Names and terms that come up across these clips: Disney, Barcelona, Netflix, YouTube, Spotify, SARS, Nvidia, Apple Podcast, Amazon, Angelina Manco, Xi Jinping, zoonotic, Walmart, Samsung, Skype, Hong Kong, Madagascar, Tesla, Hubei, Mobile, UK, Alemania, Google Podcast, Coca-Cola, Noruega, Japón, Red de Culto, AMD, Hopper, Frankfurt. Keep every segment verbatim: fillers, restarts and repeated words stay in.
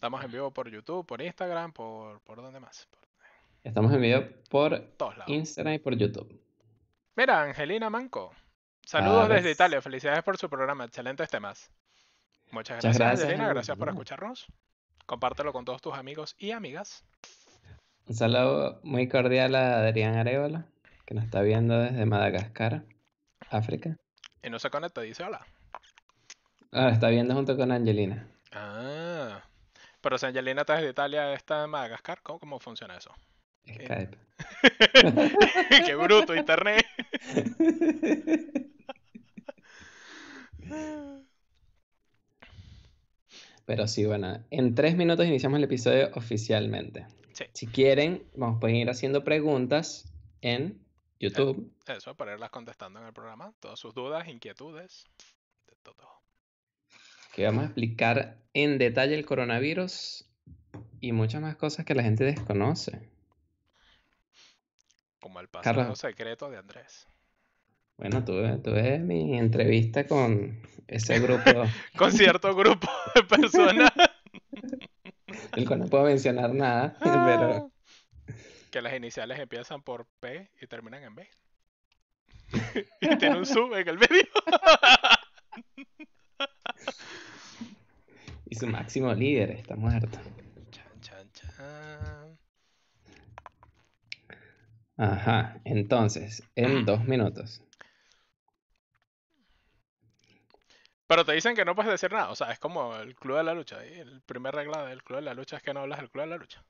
Estamos en vivo por YouTube, por Instagram, por, por ¿dónde más? Por... Estamos en vivo por todos lados. Instagram y por YouTube. Mira, Angelina Manco. Saludos desde Italia. Felicidades por su programa. Excelentes temas. Muchas gracias, gracias Angelina. Gracias por escucharnos. Compártelo con todos tus amigos y amigas. Un saludo muy cordial a Adrián Areola, que nos está viendo desde Madagascar, África. Y no se conecta, dice hola. Ah, está viendo junto con Angelina. Ah, pero si Angelina está desde Italia, está en Madagascar, ¿cómo, cómo funciona eso? Skype. Qué bruto, internet. Pero sí, bueno, en tres minutos iniciamos el episodio oficialmente. Sí. Si quieren, vamos, pueden ir haciendo preguntas en YouTube. Eso, para irlas contestando en el programa. Todas sus dudas, inquietudes, de todo. Que vamos a explicar en detalle el coronavirus y muchas más cosas que la gente desconoce. Como el pasado Carlos. Secreto de Andrés. Bueno, tuve, tuve mi entrevista con ese grupo. Con cierto grupo de personas. El cual no puedo mencionar nada, ah, pero... Que las iniciales empiezan por P y terminan en B. Y tiene un sub en el medio. Y su máximo líder está muerto. Chan, chan, chan. Ajá, entonces, en dos minutos. Pero te dicen que no puedes decir nada, o sea, es como el Club de la Lucha. ¿Eh? El primer regla del Club de la Lucha es que no hablas del Club de la Lucha.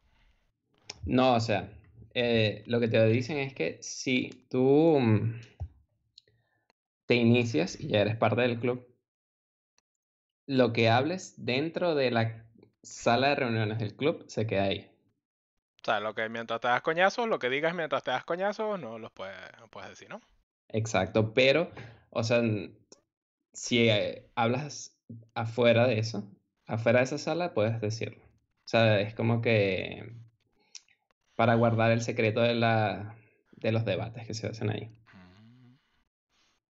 No, o sea, eh, lo que te dicen es que si tú te inicias y ya eres parte del club, lo que hables dentro de la sala de reuniones del club se queda ahí. O sea, lo que mientras te das coñazos, lo que digas mientras te das coñazos, no los puedes, no puedes decir, ¿no? Exacto, pero, o sea... Si eh, hablas afuera de eso, afuera de esa sala, puedes decirlo. O sea, es como que para guardar el secreto de la de los debates que se hacen ahí.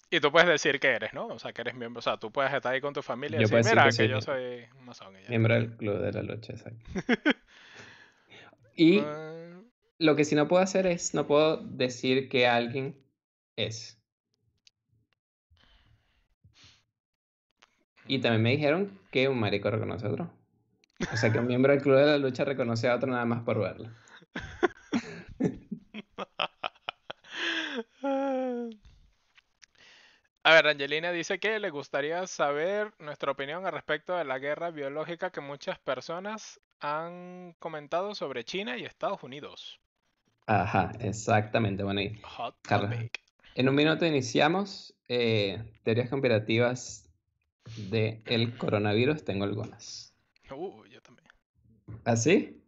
Y tú puedes decir que eres, ¿no? O sea, que eres miembro. O sea, tú puedes estar ahí con tu familia y yo decir, mira, que, que yo soy masón. Miembro del Club de la Lucha, exacto. Y uh... lo que sí no puedo hacer es, no puedo decir que alguien es. Y también me dijeron que un marico reconoce a otro. O sea, que un miembro del Club de la Lucha reconoce a otro nada más por verlo. A ver, Angelina dice que le gustaría saber nuestra opinión al respecto de la guerra biológica que muchas personas han comentado sobre China y Estados Unidos. Ajá, exactamente. Bueno, y Hot Carlos, topic. En un minuto iniciamos eh, teorías comparativas... De el coronavirus tengo algunas. Uh, yo también. ¿Ah, sí?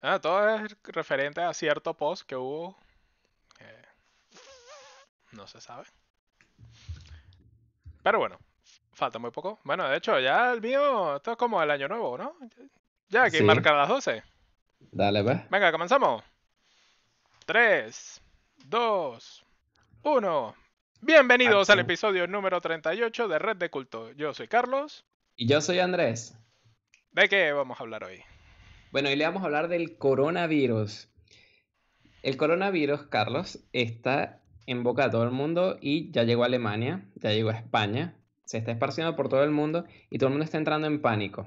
Ah, todo es referente a cierto post que hubo. Eh, no se sabe. Pero bueno, falta muy poco. Bueno, de hecho, ya el mío, esto es como el año nuevo, ¿no? Ya, que sí. Marcar las doce. Dale, pues. Venga, comenzamos. tres, dos, uno. Bienvenidos Acción. Al episodio número treinta y ocho de Red de Culto. Yo soy Carlos. Y yo soy Andrés. ¿De qué vamos a hablar hoy? Bueno, hoy le vamos a hablar del coronavirus. El coronavirus, Carlos, está en boca de todo el mundo y ya llegó a Alemania, ya llegó a España. Se está esparciendo por todo el mundo y todo el mundo está entrando en pánico.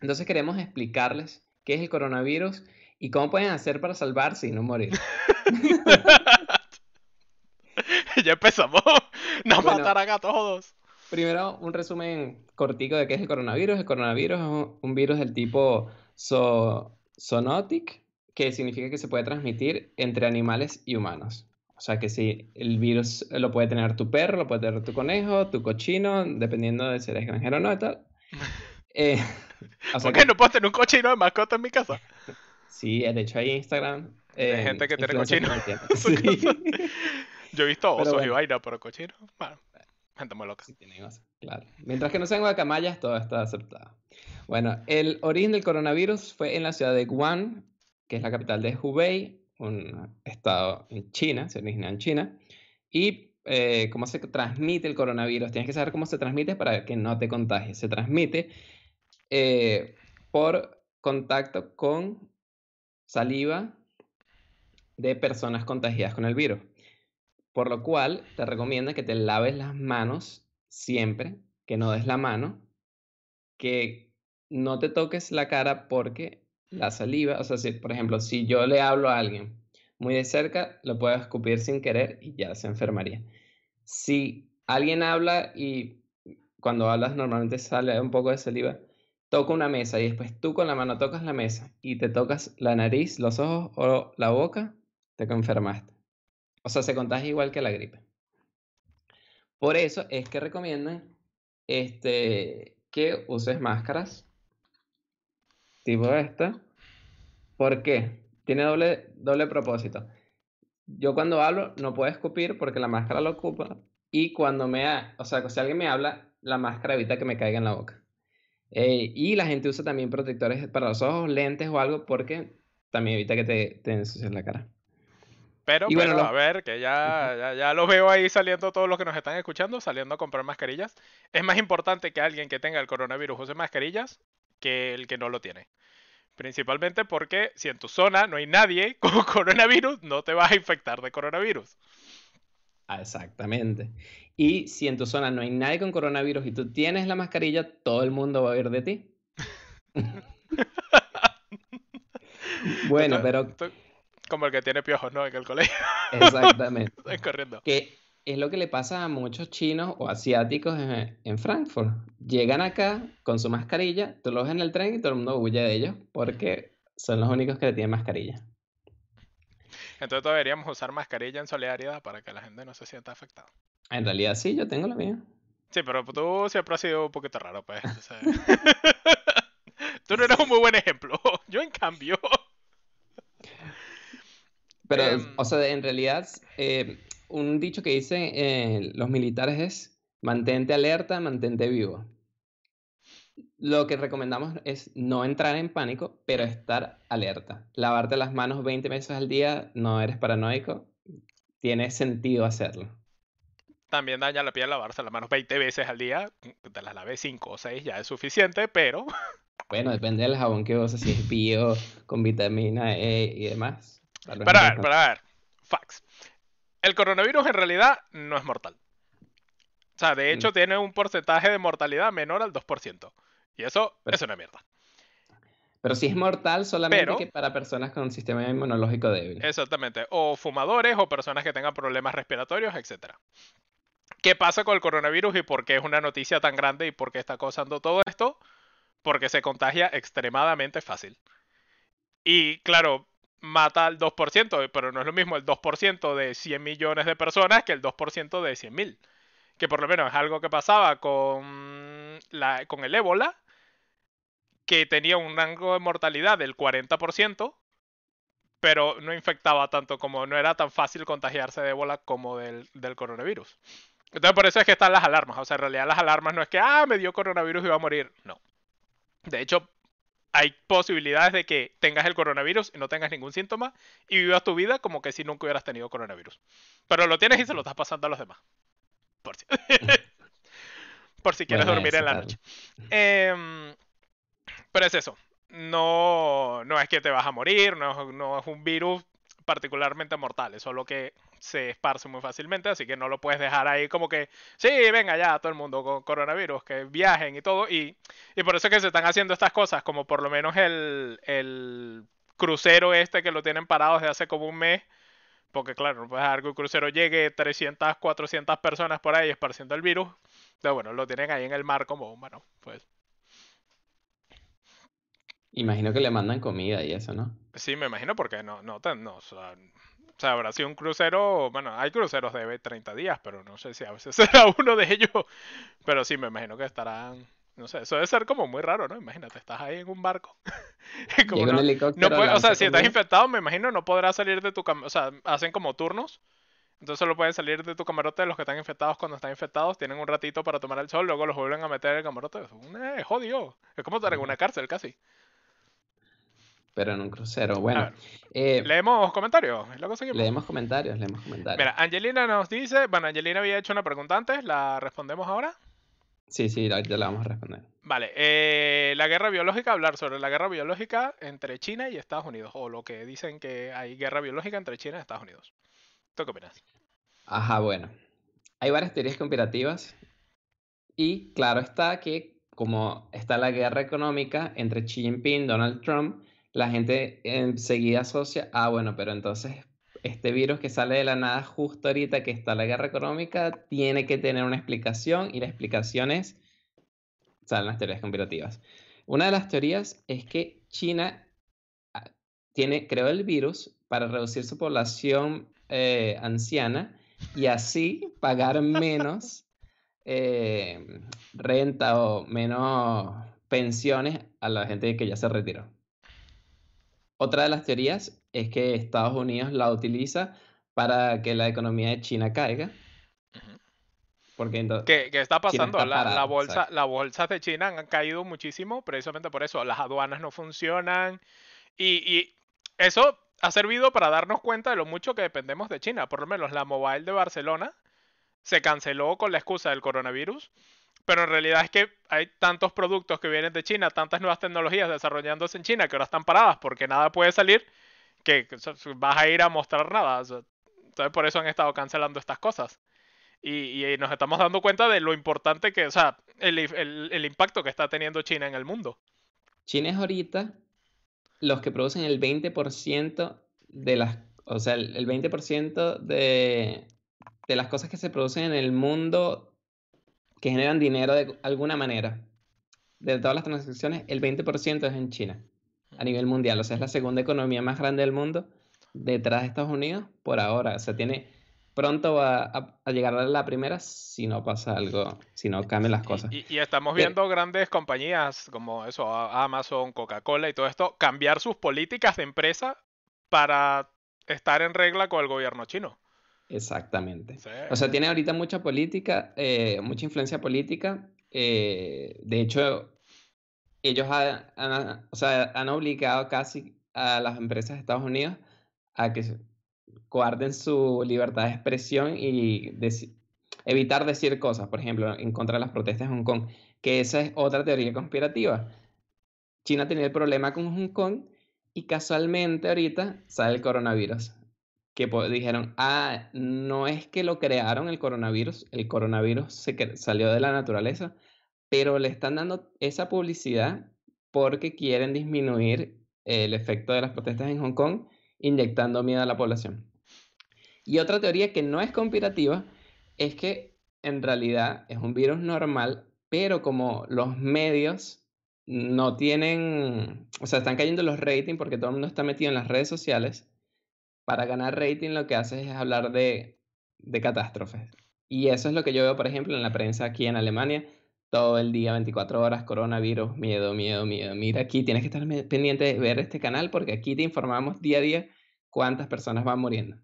Entonces queremos explicarles qué es el coronavirus y cómo pueden hacer para salvarse y no morir. Ya empezamos. Nos bueno, matarán a todos. Primero, un resumen cortico de qué es el coronavirus. El coronavirus es un virus del tipo zo- zoonotic, que significa que se puede transmitir entre animales y humanos. O sea que si el virus lo puede tener tu perro, lo puede tener tu conejo, tu cochino, dependiendo de si eres granjero o no y tal. Eh, o sea ¿Por qué que... no puedo tener un cochino de mascota en mi casa? Sí, de hecho hay Instagram. Eh, hay gente que tiene cochino. Sí. Yo he visto osos bueno, y vaina, pero cochino, bueno, gente muy loca. Sí, tienen osos, claro. Mientras que no sean guacamayas, todo está aceptado. Bueno, el origen del coronavirus fue en la ciudad de Wuhan, que es la capital de Hubei, un estado en China, se origina en China. Y eh, cómo se transmite el coronavirus, tienes que saber cómo se transmite para que no te contagies. Se transmite eh, por contacto con saliva de personas contagiadas con el virus. Por lo cual, te recomienda que te laves las manos siempre, que no des la mano, que no te toques la cara porque la saliva, o sea, si, por ejemplo, si yo le hablo a alguien muy de cerca, lo puedo escupir sin querer y ya se enfermaría. Si alguien habla y cuando hablas normalmente sale un poco de saliva, toca una mesa y después tú con la mano tocas la mesa y te tocas la nariz, los ojos o la boca, te enfermaste. O sea, se contagia igual que la gripe. Por eso es que recomiendan este, que uses máscaras tipo esta. ¿Por qué? Tiene doble, doble propósito. Yo cuando hablo no puedo escupir porque la máscara lo ocupa. Y cuando me... Ha, o sea, si alguien me habla, la máscara evita que me caiga en la boca. Eh, y la gente usa también protectores para los ojos, lentes o algo, porque también evita que te, te ensucies la cara. Pero, pero bueno, lo... a ver, que ya, ya, ya los veo ahí saliendo, todos los que nos están escuchando, saliendo a comprar mascarillas. Es más importante que alguien que tenga el coronavirus use mascarillas que el que no lo tiene. Principalmente porque si en tu zona no hay nadie con coronavirus, no te vas a infectar de coronavirus. Exactamente. Y si en tu zona no hay nadie con coronavirus y tú tienes la mascarilla, todo el mundo va a ir de ti. Bueno, pero... Como el que tiene piojos, ¿no? En el colegio. Exactamente. Están corriendo. Que es lo que le pasa a muchos chinos o asiáticos en, en Frankfurt. Llegan acá con su mascarilla, tú los ves en el tren y todo el mundo huye de ellos porque son los únicos que le tienen mascarilla. Entonces deberíamos usar mascarilla en solidaridad para que la gente no se sienta afectada. En realidad sí, yo tengo la mía. Sí, pero tú siempre has sido un poquito raro, pues. Tú no eres un muy buen ejemplo. Yo, en cambio... Pero, um... o sea, en realidad... Eh, un dicho que dicen eh, los militares es mantente alerta, mantente vivo. Lo que recomendamos es no entrar en pánico, pero estar alerta. Lavarte las manos veinte veces al día, no eres paranoico, tiene sentido hacerlo. También daña la piel lavarse las manos veinte veces al día, te las laves cinco o seis, ya es suficiente, pero... Bueno, depende del jabón que uses, si es bio, con vitamina E y demás. Para ver, para ver, facts. El coronavirus en realidad no es mortal. O sea, de hecho tiene un porcentaje de mortalidad menor al dos por ciento. Y eso pero, es una mierda. Pero sí es mortal solamente pero, que para personas con un sistema inmunológico débil. Exactamente. O fumadores o personas que tengan problemas respiratorios, etcétera. ¿Qué pasa con el coronavirus y por qué es una noticia tan grande y por qué está causando todo esto? Porque se contagia extremadamente fácil. Y claro... mata al dos por ciento, pero no es lo mismo el dos por ciento de cien millones de personas que el dos por ciento de cien mil. Que por lo menos es algo que pasaba con, la, con el ébola, que tenía un rango de mortalidad del cuarenta por ciento, pero no infectaba tanto, como no era tan fácil contagiarse de ébola como del, del coronavirus. Entonces por eso es que están las alarmas. O sea, en realidad las alarmas no es que, ah, me dio coronavirus y voy a morir. No. De hecho... hay posibilidades de que tengas el coronavirus y no tengas ningún síntoma y vivas tu vida como que si nunca hubieras tenido coronavirus. Pero lo tienes y se lo estás pasando a los demás. Por si, por si quieres bueno, dormir en la noche. Eh, pero es eso. No, no es que te vas a morir, no, no es un virus particularmente mortal. Es solo que se esparce muy fácilmente, así que no lo puedes dejar ahí como que, sí, venga ya, todo el mundo con coronavirus, que viajen y todo, y, y por eso es que se están haciendo estas cosas, como por lo menos el, el crucero este que lo tienen parado desde hace como un mes, porque claro, no puedes dejar que un crucero llegue trescientas, cuatrocientas personas por ahí esparciendo el virus, pero bueno, lo tienen ahí en el mar como, bueno, pues... Imagino que le mandan comida y eso, ¿no? Sí, me imagino porque no, no tan, no, o sea... O sea, habrá sido un crucero, bueno, hay cruceros de treinta días, pero no sé si a veces será uno de ellos. Pero sí, me imagino que estarán, no sé, eso debe ser como muy raro, ¿no? Imagínate, estás ahí en un barco. Como no, un helicóptero no puede, o sea, si estás infectado, me imagino, no podrás salir de tu camarote, o sea, hacen como turnos. Entonces solo pueden salir de tu camarote los que están infectados cuando están infectados, tienen un ratito para tomar el sol, luego los vuelven a meter en el camarote. ¡Eh, jodido! Es como estar en una cárcel casi. Pero en un crucero, bueno. Ver, eh, leemos comentarios, es lo que seguimos. Leemos comentarios, leemos comentarios. Mira, Angelina nos dice, bueno, Angelina había hecho una pregunta antes, ¿la respondemos ahora? Sí, sí, ahorita la vamos a responder. Vale, eh, la guerra biológica, hablar sobre la guerra biológica entre China y Estados Unidos, o lo que dicen que hay guerra biológica entre China y Estados Unidos. ¿Tú qué opinas? Ajá, bueno. Hay varias teorías conspirativas y claro está que como está la guerra económica entre Xi Jinping y Donald Trump, la gente enseguida asocia, ah, bueno, pero entonces este virus que sale de la nada justo ahorita que está la guerra económica tiene que tener una explicación y la explicación es, salen las teorías conspirativas. Una de las teorías es que China tiene, creó el virus para reducir su población eh, anciana y así pagar menos eh, renta o menos pensiones a la gente que ya se retiró. Otra de las teorías es que Estados Unidos la utiliza para que la economía de China caiga. Porque entonces, ¿Qué, ¿Qué está pasando? Está parada, la, la bolsa, las bolsas de China han caído muchísimo, precisamente por eso. Las aduanas no funcionan. Y, y eso ha servido para darnos cuenta de lo mucho que dependemos de China. Por lo menos la Mobile de Barcelona se canceló con la excusa del coronavirus. Pero en realidad es que hay tantos productos que vienen de China, tantas nuevas tecnologías desarrollándose en China que ahora están paradas porque nada puede salir, que vas a ir a mostrar nada. Entonces por eso han estado cancelando estas cosas. Y, y nos estamos dando cuenta de lo importante que, o sea, el, el, el impacto que está teniendo China en el mundo. China es ahorita los que producen el veinte por ciento de las, o sea, el veinte por ciento de, de las cosas que se producen en el mundo que generan dinero de alguna manera. De todas las transacciones, el veinte por ciento es en China, a nivel mundial. O sea, es la segunda economía más grande del mundo, detrás de Estados Unidos, por ahora. O sea, tiene, pronto va a, a llegar a la primera si no pasa algo, si no cambian las cosas. Y, y estamos viendo Bien. grandes compañías como eso, Amazon, Coca-Cola y todo esto, cambiar sus políticas de empresa para estar en regla con el gobierno chino. Exactamente. Sí. O sea, tiene ahorita mucha política, eh, mucha influencia política. Eh, de hecho, ellos ha, han, o sea, han obligado casi a las empresas de Estados Unidos a que guarden su libertad de expresión y de, evitar decir cosas, por ejemplo, en contra de las protestas de Hong Kong, que esa es otra teoría conspirativa. China tenía el problema con Hong Kong y casualmente ahorita sale el coronavirus. Que dijeron, ah, no es que lo crearon el coronavirus, el coronavirus se cre- salió de la naturaleza, pero le están dando esa publicidad porque quieren disminuir el efecto de las protestas en Hong Kong, inyectando miedo a la población. Y otra teoría que no es conspirativa es que en realidad es un virus normal, pero como los medios no tienen, o sea, están cayendo los ratings porque todo el mundo está metido en las redes sociales, para ganar rating lo que haces es hablar de, de catástrofes. Y eso es lo que yo veo, por ejemplo, en la prensa aquí en Alemania. Todo el día, veinticuatro horas, coronavirus, miedo, miedo, miedo. Mira, aquí tienes que estar pendiente de ver este canal porque aquí te informamos día a día cuántas personas van muriendo.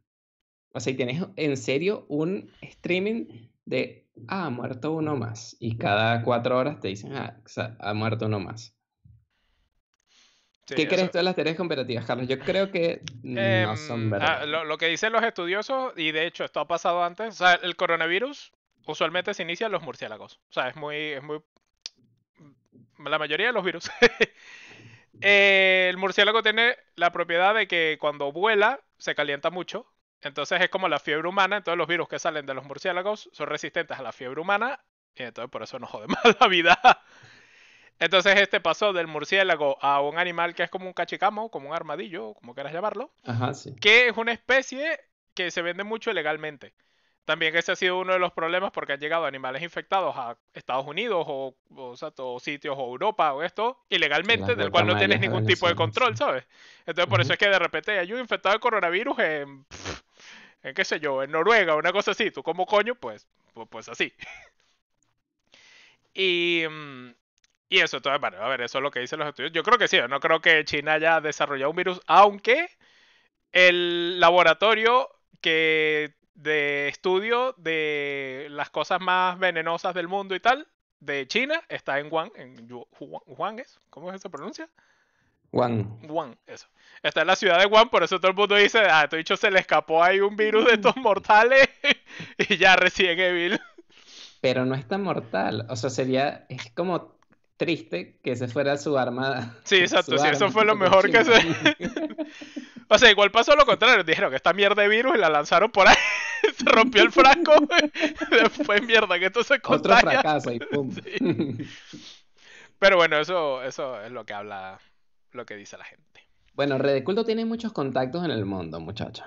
O sea, tienes en serio un streaming de, ah, ha muerto uno más. Y cada cuatro horas te dicen, ah, ha muerto uno más. Sí, ¿Qué eso. crees tú de las teorías comparativas, Carlos? Yo creo que eh, no son verdad. Lo, lo que dicen los estudiosos, y de hecho esto ha pasado antes, o sea, el coronavirus usualmente se inicia en los murciélagos. O sea, es muy... Es muy... La mayoría de los virus. eh, el murciélago tiene la propiedad de que cuando vuela se calienta mucho. Entonces es como la fiebre humana. Entonces los virus que salen de los murciélagos son resistentes a la fiebre humana. Y entonces por eso nos jode más la vida. Entonces este pasó del murciélago a un animal que es como un cachicamo, como un armadillo, como quieras llamarlo. Ajá, sí. Que es una especie que se vende mucho ilegalmente. También ese ha sido uno de los problemas porque han llegado animales infectados a Estados Unidos o, o, sea, o sitios o Europa o esto, ilegalmente, del cual no tienes ningún tipo de control, ¿sabes? Entonces por eso es que de repente hay un infectado de coronavirus en, en qué sé yo, en Noruega, una cosa así. ¿Tú cómo coño? Pues, pues, pues así. y... Y eso, entonces, bueno, a ver, eso es lo que dicen los estudios. Yo creo que sí, yo no creo que China haya desarrollado un virus, aunque el laboratorio que de estudio de las cosas más venenosas del mundo y tal, de China, está en Wuhan, en Wuhan, ¿es? ¿Cómo se pronuncia? Wuhan. Wuhan, eso. Está en la ciudad de Wuhan, por eso todo el mundo dice, ah, esto dicho se le escapó, hay un virus de estos mortales y ya recién Evil. Pero no es tan mortal. O sea, sería... Es como triste que se fuera su arma. Sí, exacto. Sí, arma, eso fue lo mejor que se... O sea, igual pasó lo contrario. Dijeron que esta mierda de virus y la lanzaron por ahí. Se rompió el frasco. Después, mierda, que esto se contagia. Otro fracaso y pum. Sí. Pero bueno, eso, eso es lo que habla... Lo que dice la gente. Bueno, Red de Culto tiene muchos contactos en el mundo, muchachos.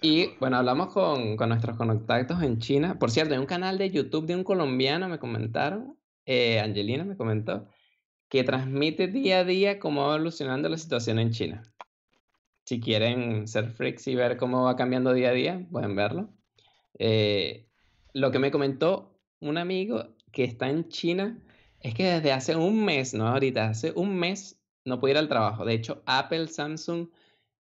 Y bueno, hablamos con, con nuestros contactos en China. Por cierto, hay un canal de YouTube de un colombiano, me comentaron, eh, Angelina me comentó, que transmite día a día cómo va evolucionando la situación en China. Si quieren ser freaks y ver cómo va cambiando día a día, pueden verlo. Eh, lo que me comentó un amigo que está en China es que desde hace un mes, no ahorita, hace un mes no puede ir al trabajo. De hecho, Apple, Samsung...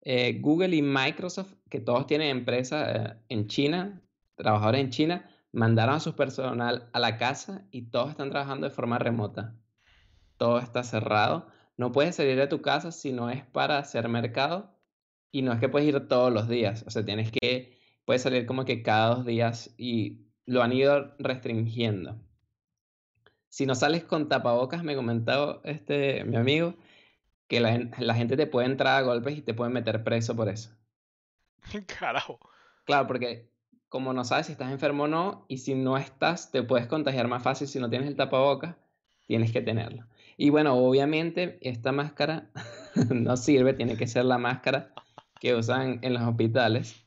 Eh, Google y Microsoft, que todos tienen empresas eh, en China, trabajadores en China, mandaron a su personal a la casa y todos están trabajando de forma remota. Todo está cerrado. No puedes salir de tu casa si no es para hacer mercado, y no es que puedes ir todos los días. O sea, tienes que, puedes salir como que cada dos días, y lo han ido restringiendo. Si no sales con tapabocas, me comentó este, mi amigo, que la, la gente te puede entrar a golpes y te pueden meter preso por eso. Carajo. Claro, porque como no sabes si estás enfermo o no, y si no estás, te puedes contagiar más fácil si no tienes el tapabocas. Tienes que tenerlo. Y bueno, obviamente esta máscara no sirve, tiene que ser la máscara que usan en los hospitales.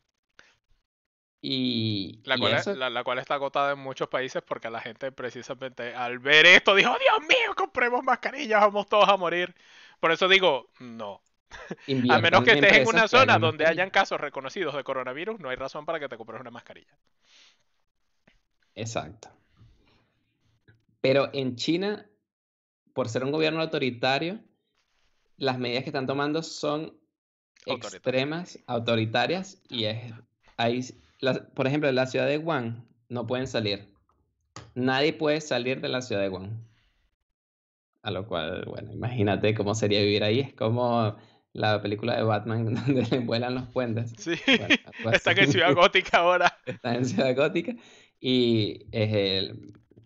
Y la, y cual, eso... la, la cual está agotada en muchos países, porque la gente precisamente al ver esto dijo, Dios mío, compremos mascarillas, vamos todos a morir. Por eso digo, no. A menos que estés en una zona donde hayan casos reconocidos de coronavirus, no hay razón para que te compres una mascarilla. Exacto. Pero en China, por ser un gobierno autoritario, las medidas que están tomando son extremas, autoritarias, y es ahí, la, por ejemplo, en la ciudad de Wuhan no pueden salir. Nadie puede salir de la ciudad de Wuhan. A lo cual, bueno, imagínate cómo sería vivir ahí. Es como la película de Batman donde le vuelan los puentes. Sí, bueno, pues, está en Ciudad Gótica ahora. Está en Ciudad Gótica. Y eh,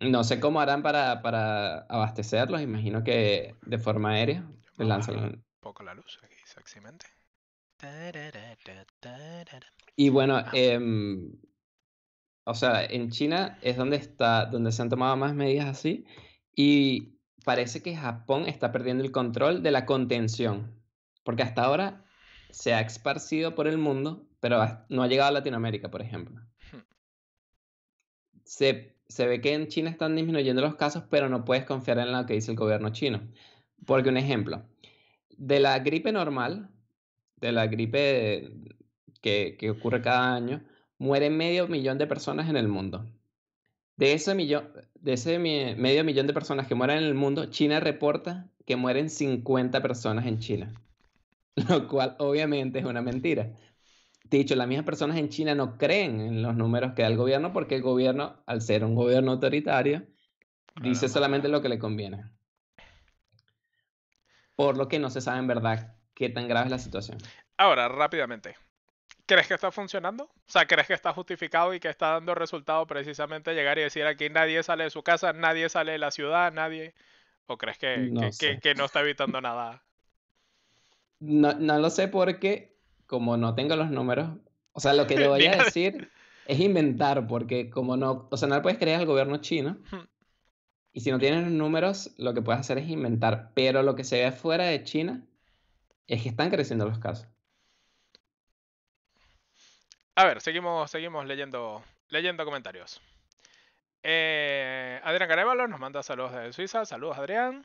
no sé cómo harán para, para abastecerlos. Imagino que de forma aérea les lanzan un poco la luz aquí, exactamente. Y bueno, eh, o sea, en China es donde está, donde se han tomado más medidas así. Y parece que Japón está perdiendo el control de la contención, porque hasta ahora se ha esparcido por el mundo, pero no ha llegado a Latinoamérica, por ejemplo. Se, se ve que en China están disminuyendo los casos, pero no puedes confiar en lo que dice el gobierno chino. Porque un ejemplo, de la gripe normal, de la gripe que, que ocurre cada año, mueren medio millón de personas en el mundo. De ese, millón, de ese medio millón de personas que mueren en el mundo, China reporta que mueren cincuenta personas en China. Lo cual obviamente es una mentira. Dicho, las mismas personas en China no creen en los números que da el gobierno, porque el gobierno, al ser un gobierno autoritario, dice solamente lo que le conviene. Por lo que no se sabe en verdad qué tan grave es la situación. Ahora, rápidamente. ¿Crees que está funcionando? O sea, ¿crees que está justificado y que está dando resultado precisamente llegar y decir aquí nadie sale de su casa, nadie sale de la ciudad, nadie? ¿O crees que no, que, que, que no está evitando nada? No, no lo sé, porque como no tengo los números, o sea, lo que te voy a decir es inventar, porque como no, o sea, no le puedes creer al gobierno chino, hmm. y si no tienes los números, lo que puedes hacer es inventar. Pero lo que se ve fuera de China es que están creciendo los casos. A ver, seguimos, seguimos leyendo, leyendo comentarios. Eh, Adrián Areola nos manda saludos desde Suiza. Saludos, Adrián.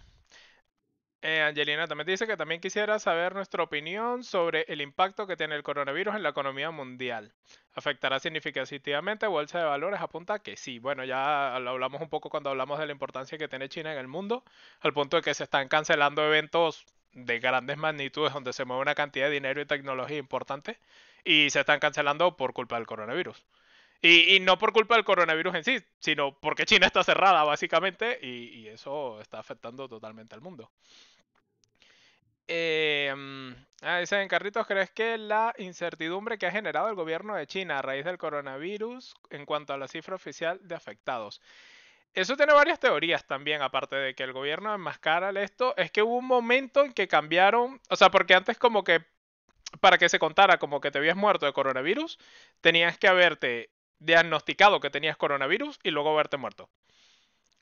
Eh, Angelina también dice que también quisiera saber nuestra opinión sobre el impacto que tiene el coronavirus en la economía mundial. ¿Afectará significativamente? Bolsa de Valores apunta que sí. Bueno, ya lo hablamos un poco cuando hablamos de la importancia que tiene China en el mundo, al punto de que se están cancelando eventos de grandes magnitudes donde se mueve una cantidad de dinero y tecnología importante, y se están cancelando por culpa del coronavirus. Y, y no por culpa del coronavirus en sí, sino porque China está cerrada básicamente, y, y eso está afectando totalmente al mundo. Eh, ah, dicen, Carlitos, ¿crees que la incertidumbre que ha generado el gobierno de China a raíz del coronavirus en cuanto a la cifra oficial de afectados? Eso tiene varias teorías también, aparte de que el gobierno enmascara esto. Es que hubo un momento en que cambiaron, o sea, porque antes como que para que se contara como que te habías muerto de coronavirus, tenías que haberte diagnosticado que tenías coronavirus y luego haberte muerto.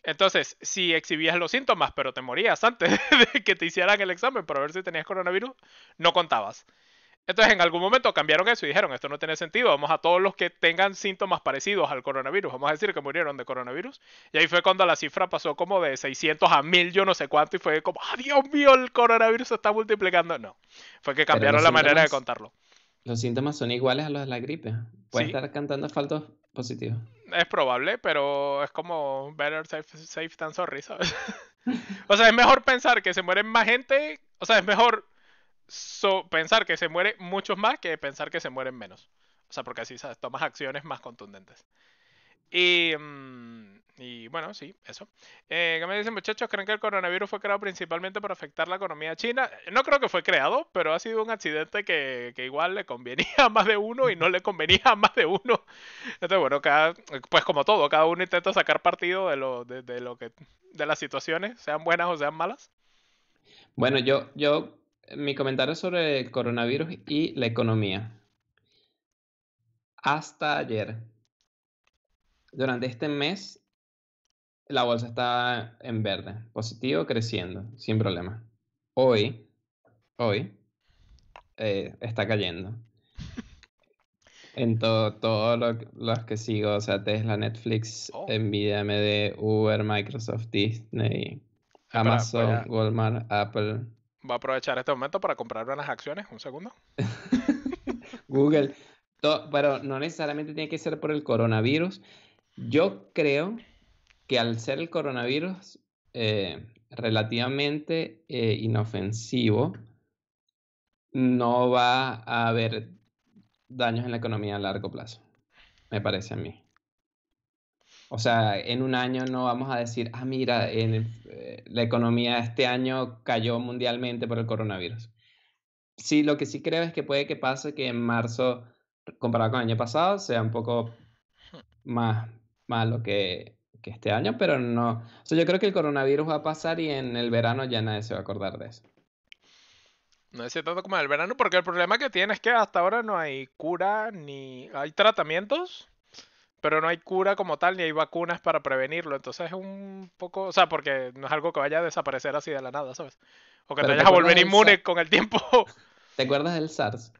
Entonces, si exhibías los síntomas, pero te morías antes de que te hicieran el examen para ver si tenías coronavirus, no contabas. Entonces, en algún momento cambiaron eso y dijeron, esto no tiene sentido, vamos a todos los que tengan síntomas parecidos al coronavirus, vamos a decir que murieron de coronavirus. Y ahí fue cuando la cifra pasó como de seiscientos a mil, yo no sé cuánto, y fue como, ¡ah, Dios mío, el coronavirus se está multiplicando! No, fue que cambiaron la manera de contarlo. Los síntomas son iguales a los de la gripe. Puede sí. estar cantando falsos positivos. Es probable, pero es como better safe, safe than sorry, ¿sabes? O sea, es mejor pensar que se mueren más gente, o sea, es mejor so, pensar que se mueren muchos más que pensar que se mueren menos. O sea, porque así, ¿sabes? Tomas acciones más contundentes. Y, y bueno, sí, eso. Eh, ¿Qué me dicen, muchachos? ¿Creen que el coronavirus fue creado principalmente para afectar la economía china? No creo que fue creado, pero ha sido un accidente que, que igual le convenía a más de uno y no le convenía a más de uno. Entonces, bueno, cada, pues como todo, cada uno intenta sacar partido de lo, de, de lo que, de las situaciones, sean buenas o sean malas. Bueno, yo, yo, mi comentario sobre el coronavirus y la economía. Hasta ayer. Durante este mes, la bolsa está en verde, positivo, creciendo, sin problema. Hoy, hoy, eh, está cayendo. En todos todo lo, los que sigo, o sea, Tesla, Netflix, oh. Nvidia, A M D, Uber, Microsoft, Disney, Amazon, para, para... Walmart, Apple. Voy a aprovechar este momento para comprar unas acciones, un segundo. Google, to, pero no necesariamente tiene que ser por el coronavirus. Yo creo que al ser el coronavirus eh, relativamente eh, inofensivo, no va a haber daños en la economía a largo plazo, me parece a mí. O sea, en un año no vamos a decir, ah, mira, en el, eh, la economía este año cayó mundialmente por el coronavirus. Sí, lo que sí creo es que puede que pase que en marzo, comparado con el año pasado, sea un poco más malo que, que este año, pero no. O sea, yo creo que el coronavirus va a pasar y en el verano ya nadie se va a acordar de eso. No es cierto como en el verano, porque el problema que tiene es que hasta ahora no hay cura ni hay tratamientos, pero no hay cura como tal ni hay vacunas para prevenirlo. Entonces es un poco, o sea, porque no es algo que vaya a desaparecer así de la nada, ¿sabes? O que te vayas a volver inmune con el tiempo. ¿Te acuerdas del SARS?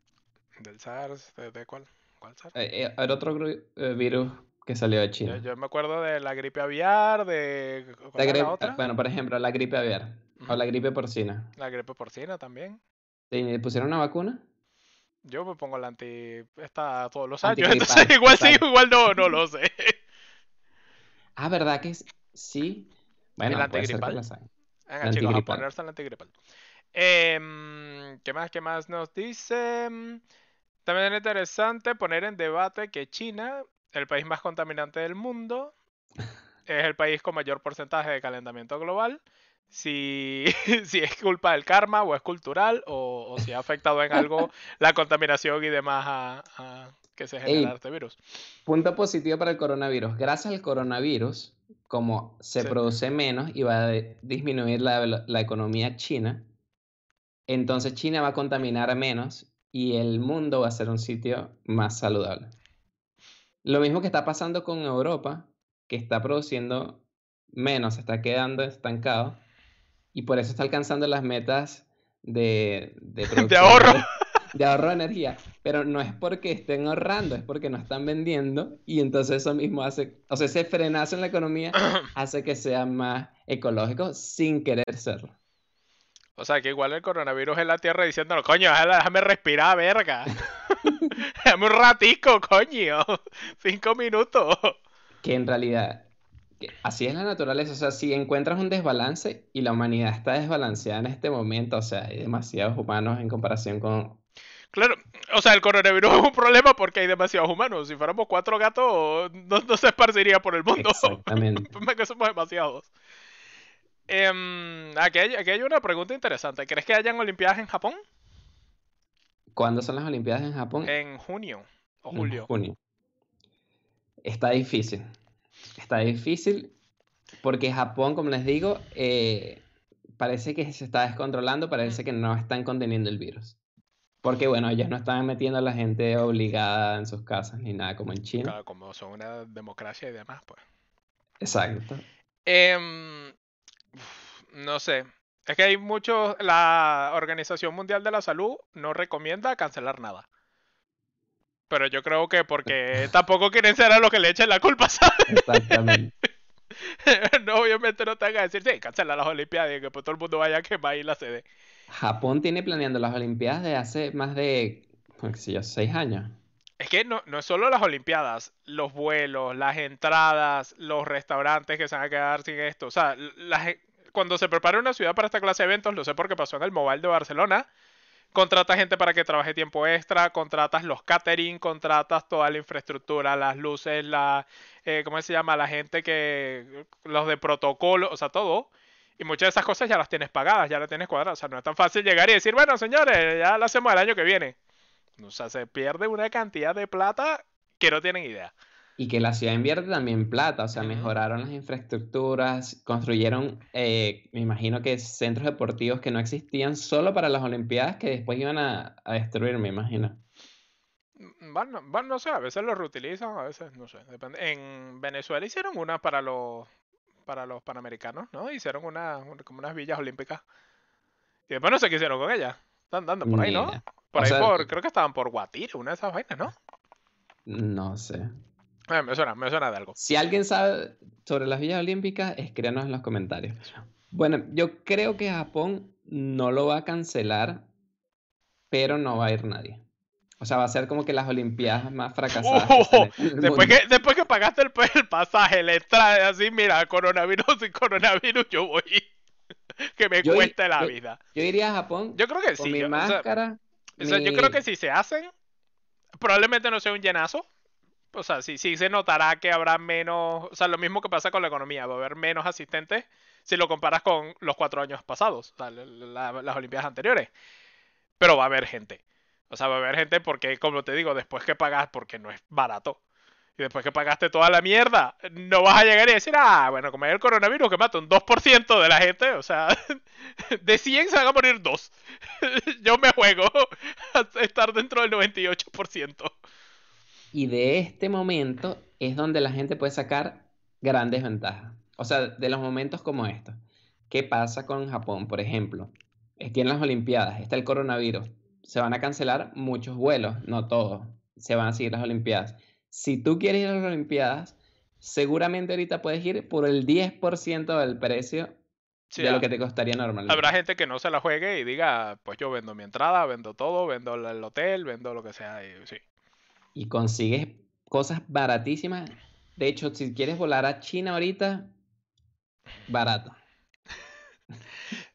¿Del SARS? ¿De, de cuál? ¿Cuál SARS? Eh, el otro eh, virus que salió de China. Yo, yo me acuerdo de la gripe aviar, de... La gripe, la otra? Bueno, por ejemplo, la gripe aviar. Uh-huh. O la gripe porcina. La gripe porcina también. ¿Te pusieron una vacuna? Yo me pongo la anti... Esta todos los años. Entonces, igual sí, igual no, no lo sé. Ah, ¿verdad que sí? Bueno, el antigripal. Venga, chicos, a ponerse el antigripal. Eh, ¿Qué más, qué más nos dice? También es interesante poner en debate que China... El país más contaminante del mundo es el país con mayor porcentaje de calentamiento global. Si, si es culpa del karma o es cultural o, o si ha afectado en algo la contaminación y demás a, a que se genera Ey, este virus. Punto positivo para el coronavirus. Gracias al coronavirus, como se sí. produce menos y va a disminuir la, la economía china, entonces China va a contaminar menos y el mundo va a ser un sitio más saludable. Lo mismo que está pasando con Europa, que está produciendo menos, se está quedando estancado, y por eso está alcanzando las metas de... De, de ahorro. De, de ahorro de energía. Pero no es porque estén ahorrando, es porque no están vendiendo, y entonces eso mismo hace... O sea, ese frenazo en la economía hace que sea más ecológico sin querer serlo. O sea, que igual el coronavirus es la Tierra diciéndolo, coño, déjame respirar, verga. Dame un ratico, coño. Cinco minutos. Que en realidad, que así es la naturaleza. O sea, si encuentras un desbalance y la humanidad está desbalanceada en este momento, o sea, hay demasiados humanos en comparación con... Claro, o sea, el coronavirus es un problema porque hay demasiados humanos. Si fuéramos cuatro gatos, no, no se esparciría por el mundo. Exactamente. Porque somos demasiados. Eh, aquí, hay, aquí hay una pregunta interesante. ¿Crees que hayan olimpiadas en Japón? ¿Cuándo son las Olimpiadas en Japón? En junio o julio. En junio. Está difícil. Está difícil. Porque Japón, como les digo, eh, parece que se está descontrolando, parece que no están conteniendo el virus. Porque, bueno, ellos no están metiendo a la gente obligada en sus casas ni nada como en China. Claro, como son una democracia y demás, pues. Exacto. Eh, no sé. Es que hay muchos... La Organización Mundial de la Salud no recomienda cancelar nada. Pero yo creo que porque tampoco quieren ser a los que le echen la culpa, ¿sabes? Exactamente. No, obviamente no te van a decir, sí, cancela las Olimpiadas y que pues todo el mundo vaya a quemar y la sede. Japón tiene planeando las Olimpiadas de hace más de, pues sí, seis años. Es que no, no es solo las Olimpiadas, los vuelos, las entradas, los restaurantes que se van a quedar sin esto. O sea, la, cuando se prepara una ciudad para esta clase de eventos, lo sé porque pasó en el Mobile de Barcelona, contratas gente para que trabaje tiempo extra, contratas los catering, contratas toda la infraestructura, las luces, la, eh, ¿cómo se llama? La gente que, los de protocolo, o sea, todo. Y muchas de esas cosas ya las tienes pagadas, ya las tienes cuadradas. O sea, no es tan fácil llegar y decir, bueno, señores, ya lo hacemos el año que viene. O sea, se pierde una cantidad de plata que no tienen idea. Y que la ciudad invierte también plata. O sea, uh-huh. Mejoraron las infraestructuras, construyeron, eh, me imagino que centros deportivos que no existían solo para las Olimpiadas, que después iban a, a destruir, me imagino. Bueno, bueno, no sé, a veces los reutilizan, a veces no sé. Depende. En Venezuela hicieron una para los... para los panamericanos, ¿no? Hicieron una, una, como unas villas olímpicas. Y después no sé qué hicieron con ellas. Están dando por ahí, ¿no? Por o ahí, sea, por, creo que estaban por Guatire, una de esas vainas, ¿no? No sé. Eh, me suena, me suena de algo. Si alguien sabe sobre las villas olímpicas, escríbanos en los comentarios. Bueno, yo creo que Japón no lo va a cancelar, pero no va a ir nadie. O sea, va a ser como que las Olimpiadas más fracasadas. Oh, oh, que después, que, después que pagaste el, el pasaje, el extra, así, mira, coronavirus y coronavirus, yo voy. Que me yo cuesta ir, la yo, vida. Yo iría a Japón. Yo creo que con sí. Mi yo, máscara. O sea, mi... o sea, yo creo que si se hacen, probablemente no sea un llenazo. O sea, sí, sí se notará que habrá menos. O sea, lo mismo que pasa con la economía. Va a haber menos asistentes si lo comparas con los cuatro años pasados, o sea, la, la, las Olimpiadas anteriores. Pero va a haber gente. O sea, va a haber gente porque, como te digo, después que pagas, porque no es barato, y después que pagaste toda la mierda, no vas a llegar y decir, ah, bueno, como hay el coronavirus que mata un dos por ciento de la gente, o sea, de cien se van a morir dos. Yo me juego a estar dentro del noventa y ocho por ciento. Y de este momento es donde la gente puede sacar grandes ventajas. O sea, de los momentos como estos. ¿Qué pasa con Japón, por ejemplo? Tienen las Olimpiadas, está el coronavirus. Se van a cancelar muchos vuelos, no todos. Se van a seguir las Olimpiadas. Si tú quieres ir a las Olimpiadas, seguramente ahorita puedes ir por el diez por ciento del precio sí, de lo que te costaría normalmente. Habrá gente que no se la juegue y diga, pues yo vendo mi entrada, vendo todo, vendo el hotel, vendo lo que sea. Y, sí. Y consigues cosas baratísimas. De hecho, si quieres volar a China ahorita, barato.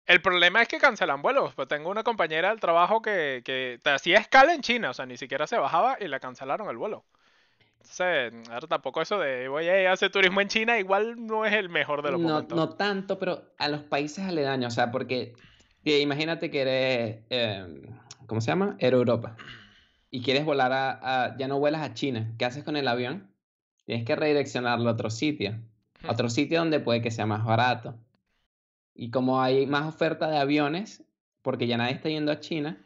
El problema es que cancelan vuelos. Pues tengo una compañera del trabajo que, que te hacía escala en China, o sea, ni siquiera se bajaba y le cancelaron el vuelo. Entonces, ahora tampoco eso de voy a ir a hacer turismo en China, igual no es el mejor de los momentos. No, no tanto, pero a los países aledaños, o sea, porque eh, imagínate que eres, eh, ¿cómo se llama? Era Europa. Y quieres volar a, a, ya no vuelas a China. ¿Qué haces con el avión? Tienes que redireccionarlo a otro sitio. A otro sitio donde puede que sea más barato. Y como hay más oferta de aviones, porque ya nadie está yendo a China,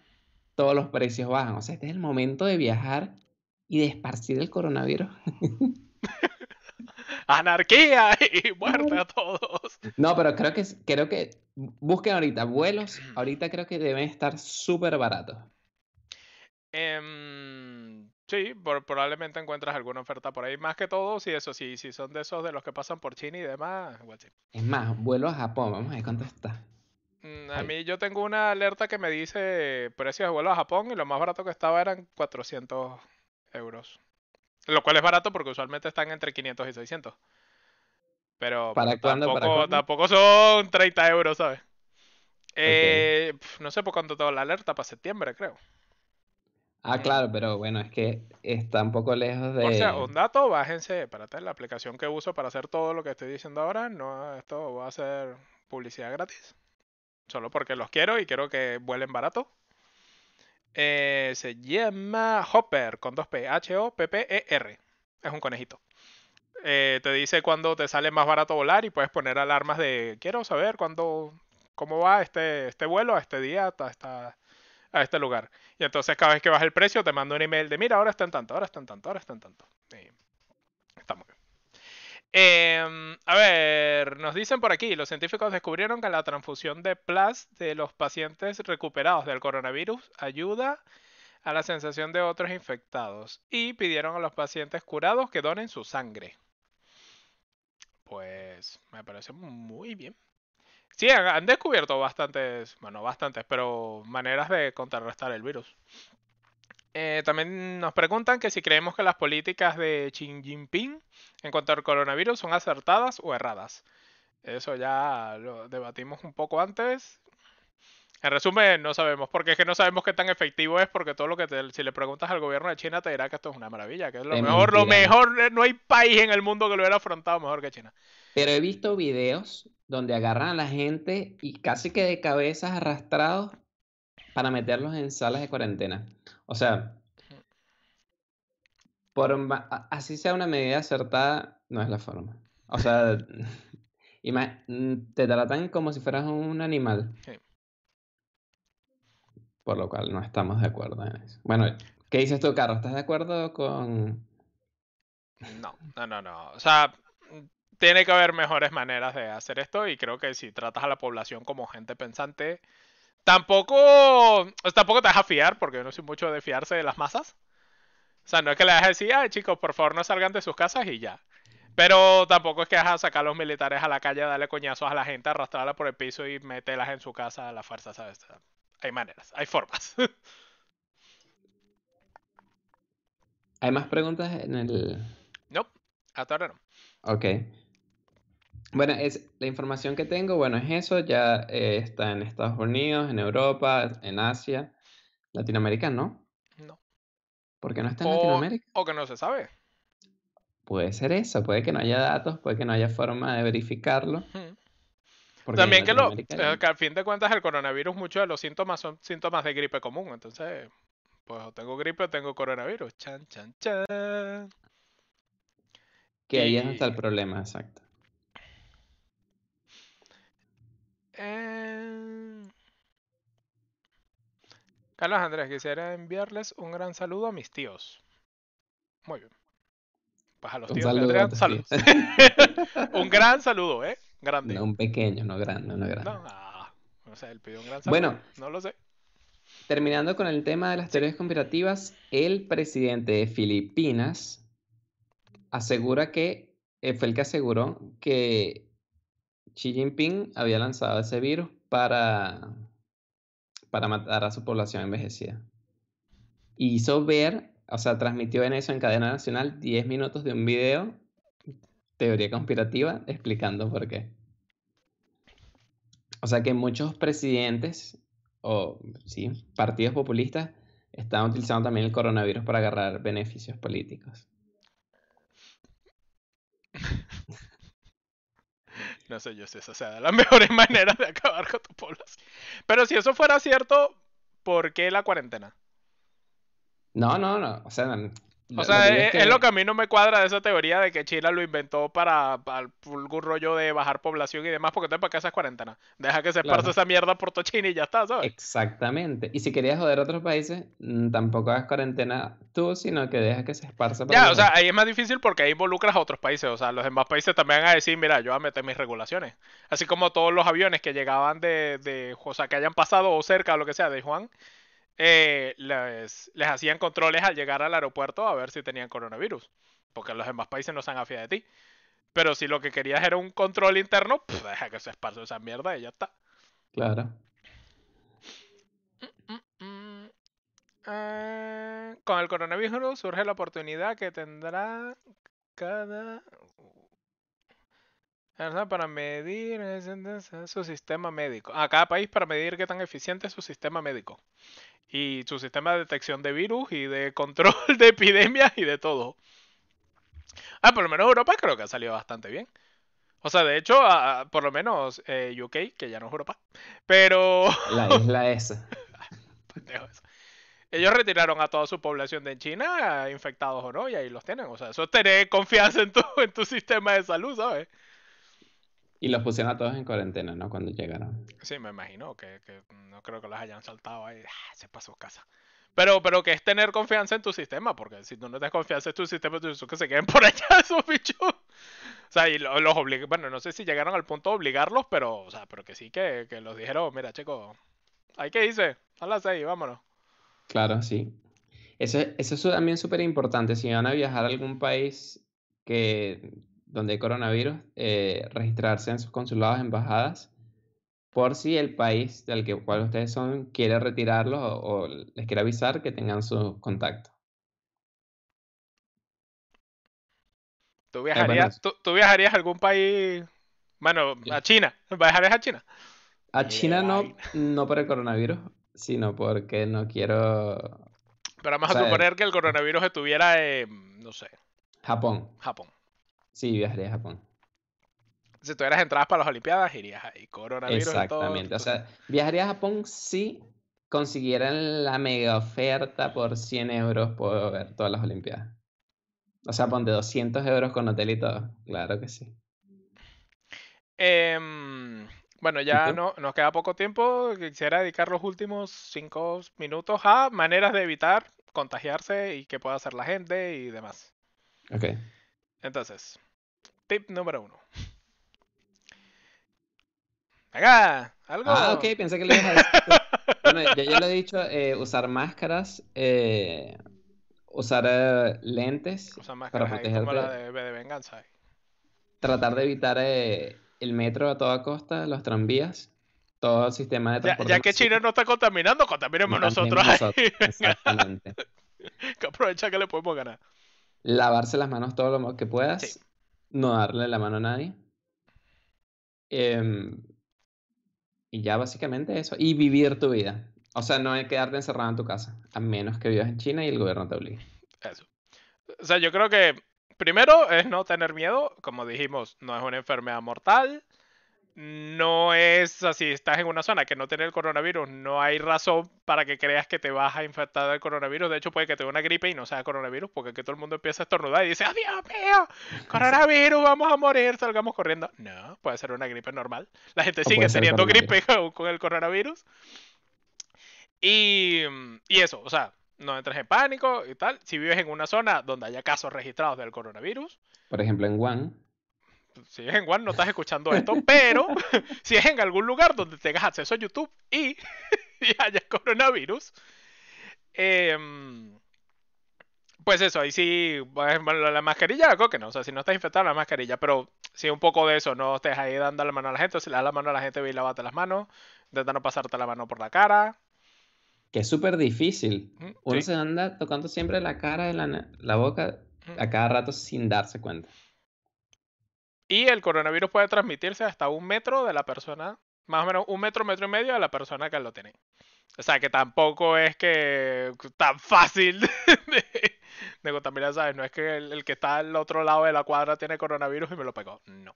todos los precios bajan. O sea, este es el momento de viajar y de esparcir el coronavirus. ¡Anarquía y muerte a todos! No, pero creo que, creo que busquen ahorita vuelos. Ahorita creo que deben estar súper baratos. Um, sí, por, probablemente encuentras alguna oferta por ahí. Más que todo, si eso, si, si son de esos de los que pasan por China y demás. Es más, vuelo a Japón, vamos a ver cuánto está. Mm, a mí yo tengo una alerta que me dice precios de vuelo a Japón y lo más barato que estaba eran cuatrocientos euros. Lo cual es barato porque usualmente están entre quinientos y seiscientos. Pero ¿Para cuándo, tampoco, para cuándo? Tampoco son treinta euros, ¿sabes? Eh, okay. No sé por cuánto tengo la alerta, para septiembre creo. Ah, claro, pero bueno, es que está un poco lejos de... O sea, un dato, bájense, espérate, la aplicación que uso para hacer todo lo que estoy diciendo ahora, no, esto va a ser publicidad gratis. Solo porque los quiero y quiero que vuelen barato. Eh, se llama Hopper, con dos P, H O P P E R. Es un conejito. eh, te dice cuándo te sale más barato volar y puedes poner alarmas de quiero saber cuándo, cómo va este, este vuelo a este día, hasta, hasta a este lugar. Y entonces cada vez que baja el precio te manda un email de mira, ahora está en tanto, ahora está en tanto, ahora está en tanto. Y está muy bien. Eh, a ver, nos dicen por aquí, los científicos descubrieron que la transfusión de plasma de los pacientes recuperados del coronavirus ayuda a la sensación de otros infectados y pidieron a los pacientes curados que donen su sangre. Pues me parece muy bien. Sí, han, han descubierto bastantes, bueno, bastantes, pero maneras de contrarrestar el virus. Eh, también nos preguntan que si creemos que las políticas de Xi Jinping en cuanto al coronavirus son acertadas o erradas. Eso ya lo debatimos un poco antes. En resumen, no sabemos, porque es que no sabemos qué tan efectivo es, porque todo lo que te, si le preguntas al gobierno de China te dirá que esto es una maravilla, que es lo mejor, lo mejor, no hay país en el mundo que lo hubiera afrontado mejor que China. Pero he visto videos donde agarran a la gente y casi que de cabezas arrastrados para meterlos en salas de cuarentena. O sea, por, así sea una medida acertada, no es la forma. O sea, te tratan como si fueras un animal. Sí. Por lo cual no estamos de acuerdo en eso. Bueno, ¿qué dices tú, Carlos? ¿Estás de acuerdo con...? No, no, no, no. O sea, tiene que haber mejores maneras de hacer esto y creo que si tratas a la población como gente pensante... Tampoco, tampoco te vas a fiar, porque yo no soy mucho de fiarse de las masas. O sea, no es que le vas a decir, ay chicos, por favor no salgan de sus casas y ya. Pero tampoco es que vas a sacar a los militares a la calle, darle coñazos a la gente, arrastrarla por el piso y meterlas en su casa a la fuerza, ¿sabes? Hay maneras, hay formas. ¿Hay más preguntas en el...? No, hasta ahora no. Ok. Bueno, es, la información que tengo, bueno, es eso, ya eh, está en Estados Unidos, en Europa, en Asia, Latinoamérica, ¿no? No. ¿Por qué no está en o, Latinoamérica? O que no se sabe. Puede ser eso, puede que no haya datos, puede que no haya forma de verificarlo. Hmm. También que, lo, ya... que al fin de cuentas el coronavirus, muchos de los síntomas son síntomas de gripe común, entonces, pues o tengo gripe o tengo coronavirus, chan, chan, chan. Que y... ahí es donde está el problema, exacto. Eh... Carlos Andrés, quisiera enviarles un gran saludo a mis tíos. Muy bien. Pues a los un tíos saludo Andrés, saludos. Un gran saludo, ¿eh? Grande. No, un pequeño, no grande, no grande. No, no, no sé, él pidió un gran saludo. Bueno, no lo sé. Terminando con el tema de las teorías conspirativas, el presidente de Filipinas asegura que eh, fue el que aseguró que Xi Jinping había lanzado ese virus para, para matar a su población envejecida. Y hizo ver, o sea, transmitió en eso en cadena nacional diez minutos de un video, teoría conspirativa, explicando por qué. O sea que muchos presidentes o sí, partidos populistas están utilizando también el coronavirus para agarrar beneficios políticos. No sé yo si esa sea la mejor manera de acabar con tu población. Pero si eso fuera cierto, ¿por qué la cuarentena? No, no, no. O sea, lo, o sea lo es, es, que... es lo que a mí no me cuadra de esa teoría de que China lo inventó para, para algún rollo de bajar población y demás, porque entonces ¿para qué esas cuarentenas? Deja que se esparce claro. Esa mierda por toda China y ya está, ¿sabes? Exactamente. Y si querías joder a otros países, tampoco hagas cuarentena tú, sino que dejas que se esparce. Ya, o sea, ahí es más difícil porque ahí involucras a otros países. O sea, los demás países también van a decir, mira, yo voy a meter mis regulaciones. Así como todos los aviones que llegaban de, de o sea, que hayan pasado o cerca o lo que sea de Wuhan, Eh, les, les hacían controles al llegar al aeropuerto a ver si tenían coronavirus, porque los demás países no se han afiado de ti. Pero si lo que querías era un control interno, pff, deja que se esparce esa mierda y ya está. Claro. mm, mm, mm. Eh, Con el coronavirus surge la oportunidad que tendrá cada para medir su sistema médico a ah, cada país para medir qué tan eficiente es su sistema médico y su sistema de detección de virus y de control de epidemias y de todo. Ah, por lo menos Europa creo que ha salido bastante bien. O sea, de hecho, ah, por lo menos eh, U K, que ya no es Europa, pero... La isla esa. Pendejo eso. Ellos retiraron a toda su población de China, infectados o no, y ahí los tienen. O sea, eso es tener confianza en tu, en tu sistema de salud, ¿sabes? Y los pusieron a todos en cuarentena, ¿no? Cuando llegaron. Sí, me imagino que, que no creo que los hayan saltado ahí. Ah, se pasó casa. Pero, pero que es tener confianza en tu sistema, porque si tú no tienes confianza en tu sistema, tú dices que se queden por allá esos bichos. O sea, y los, los obligaron, bueno, no sé si llegaron al punto de obligarlos, pero, o sea, pero que sí, que, que los dijeron, mira, chicos, hay que irse, a las seis, vámonos. Claro, sí. Eso, eso es también súper importante. Si van a viajar a algún país que, donde hay coronavirus, eh, registrarse en sus consulados, embajadas, por si el país del que, cual ustedes son quiere retirarlos o, o les quiere avisar que tengan sus contactos. ¿Tú viajarías, eh, bueno, tú, ¿tú viajarías a algún país? Bueno, a China. ¿Viajarías a China? A China no, no por el coronavirus, sino porque no quiero... Pero vamos o sea, a suponer que el coronavirus estuviera en, no sé... Japón. Japón. Sí, viajaría a Japón. Si tuvieras entradas para las Olimpiadas, irías ahí. Coronavirus. Exactamente. Y todo. O sea, viajaría a Japón si consiguieran la mega oferta por cien euros por ver todas las Olimpiadas. O sea, ponte doscientos euros con hotel y todo. Claro que sí. Eh, bueno, ya no, nos queda poco tiempo. Quisiera dedicar los últimos cinco minutos a maneras de evitar contagiarse y qué pueda hacer la gente y demás. Ok. Entonces, tip número uno. Acá, algo. Ah, ok, pensé que le ibas a decir. Bueno, yo ya lo he dicho, eh, usar máscaras, eh, usar eh, lentes. Usar máscaras para protegerte. Como la de, de venganza. Tratar de evitar eh, el metro a toda costa, los tranvías, todo el sistema de transporte. Ya, ya que China no está contaminando, contaminemos no, nosotros. nosotros ahí. Exactamente. Que aprovecha que le podemos ganar. Lavarse las manos todo lo que puedas. Sí. No darle la mano a nadie. Eh... Y ya básicamente eso. Y vivir tu vida. O sea, no hay que quedarte encerrado en tu casa. A menos que vivas en China y el gobierno te obligue. Eso. O sea, yo creo que primero es no tener miedo. Como dijimos, no es una enfermedad mortal. No es así. Estás en una zona que no tiene el coronavirus. No hay razón para que creas que te vas a infectar del coronavirus. De hecho, puede que te dé una gripe y no sea coronaviros. Porque aquí todo el mundo empieza a estornudar y dice, ¡oh, Dios mío! ¡Coronavirus! ¡Vamos a morir! ¡Salgamos corriendo! No, puede ser una gripe normal. La gente sigue teniendo gripe con el coronavirus. Y, y eso, o sea, no entres en pánico y tal. Si vives en una zona donde haya casos registrados del coronavirus. Por ejemplo, en Wuhan. Si es en Wuhan no estás escuchando esto, pero si es en algún lugar donde tengas acceso a YouTube y, y haya coronavirus, eh, pues eso, ahí sí, bueno, la mascarilla, creo que no, o sea, si no estás infectado, la mascarilla, pero si un poco de eso, no estés ahí dando la mano a la gente, si le das la mano a la gente, ve y lávate las manos, intenta no pasarte la mano por la cara. Que es súper difícil, ¿sí? Uno se anda tocando siempre la cara, la, la boca, a cada rato sin darse cuenta. Y el coronavirus puede transmitirse hasta un metro de la persona, más o menos un metro, metro y medio de la persona que lo tiene. O sea, que tampoco es que tan fácil de, de contaminar, ¿sabes? No es que el, el que está al otro lado de la cuadra tiene coronavirus y me lo pegó. No.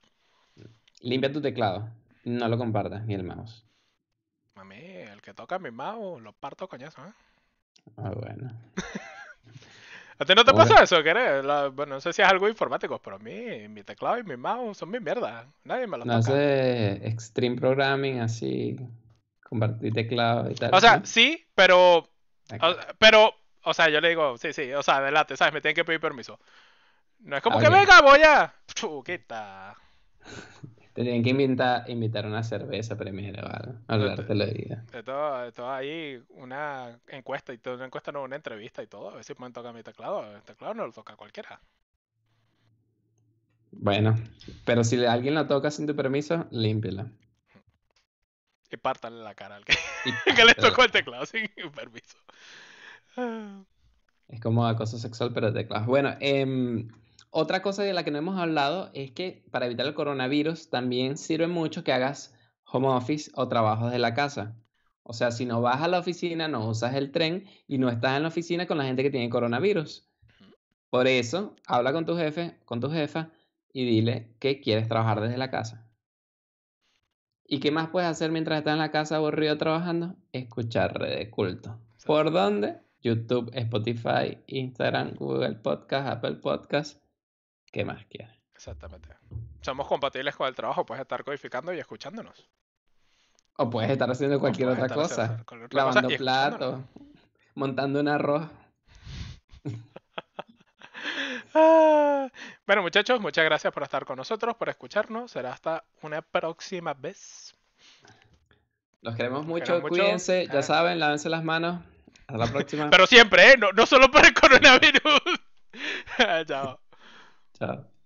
Limpia tu teclado. No lo compartas, ni el mouse. A mí, el que toca mi mouse, lo parto coñazo, ¿eh? Ah, bueno. ¿A ti no te pasa eso? Que eres la, bueno, no sé si es algo informático, pero a mí, mi teclado y mi mouse son mi mierda. Nadie me los no toca. No sé, extreme programming, así, compartir teclado y tal. O sea, ¿no? Sí, pero, o, pero, o sea, yo le digo, sí, sí, o sea, adelante, ¿sabes? Me tienen que pedir permiso. No es como ah, que okay. Venga, voy a... Chuquita. Te tienen que invitar, invitar una cerveza primero, ¿vale? Hablarte la vida. De todo, de todo ahí, una encuesta, y todo, una encuesta no, una entrevista y todo. A ver si pueden tocar mi teclado. El teclado no lo toca cualquiera. Bueno, pero si alguien lo toca sin tu permiso, límpiala. Y pártale la cara al que, que le tocó el teclado sin permiso. Es como acoso sexual, pero de teclado. Bueno, eh... otra cosa de la que no hemos hablado es que para evitar el coronavirus también sirve mucho que hagas home office o trabajos de la casa. O sea, si no vas a la oficina, no usas el tren y no estás en la oficina con la gente que tiene coronavirus. Por eso, habla con tu jefe, con tu jefa y dile que quieres trabajar desde la casa. ¿Y qué más puedes hacer mientras estás en la casa aburrido trabajando? Escuchar Red de Culto. ¿Por dónde? YouTube, Spotify, Instagram, Google Podcast, Apple Podcast. ¿Qué más quieres? Exactamente. Somos compatibles con el trabajo. Puedes estar codificando y escuchándonos. O puedes estar haciendo cualquier otra cosa. Lavando platos, montando un arroz. Ah, bueno, muchachos, muchas gracias por estar con nosotros, por escucharnos. Será hasta una próxima vez. Los queremos mucho, Los queremos cuídense, mucho. ya ah. saben, lávense las manos. Hasta la próxima. Pero siempre, ¿eh? No, no solo por el coronavirus. Chao. Chao.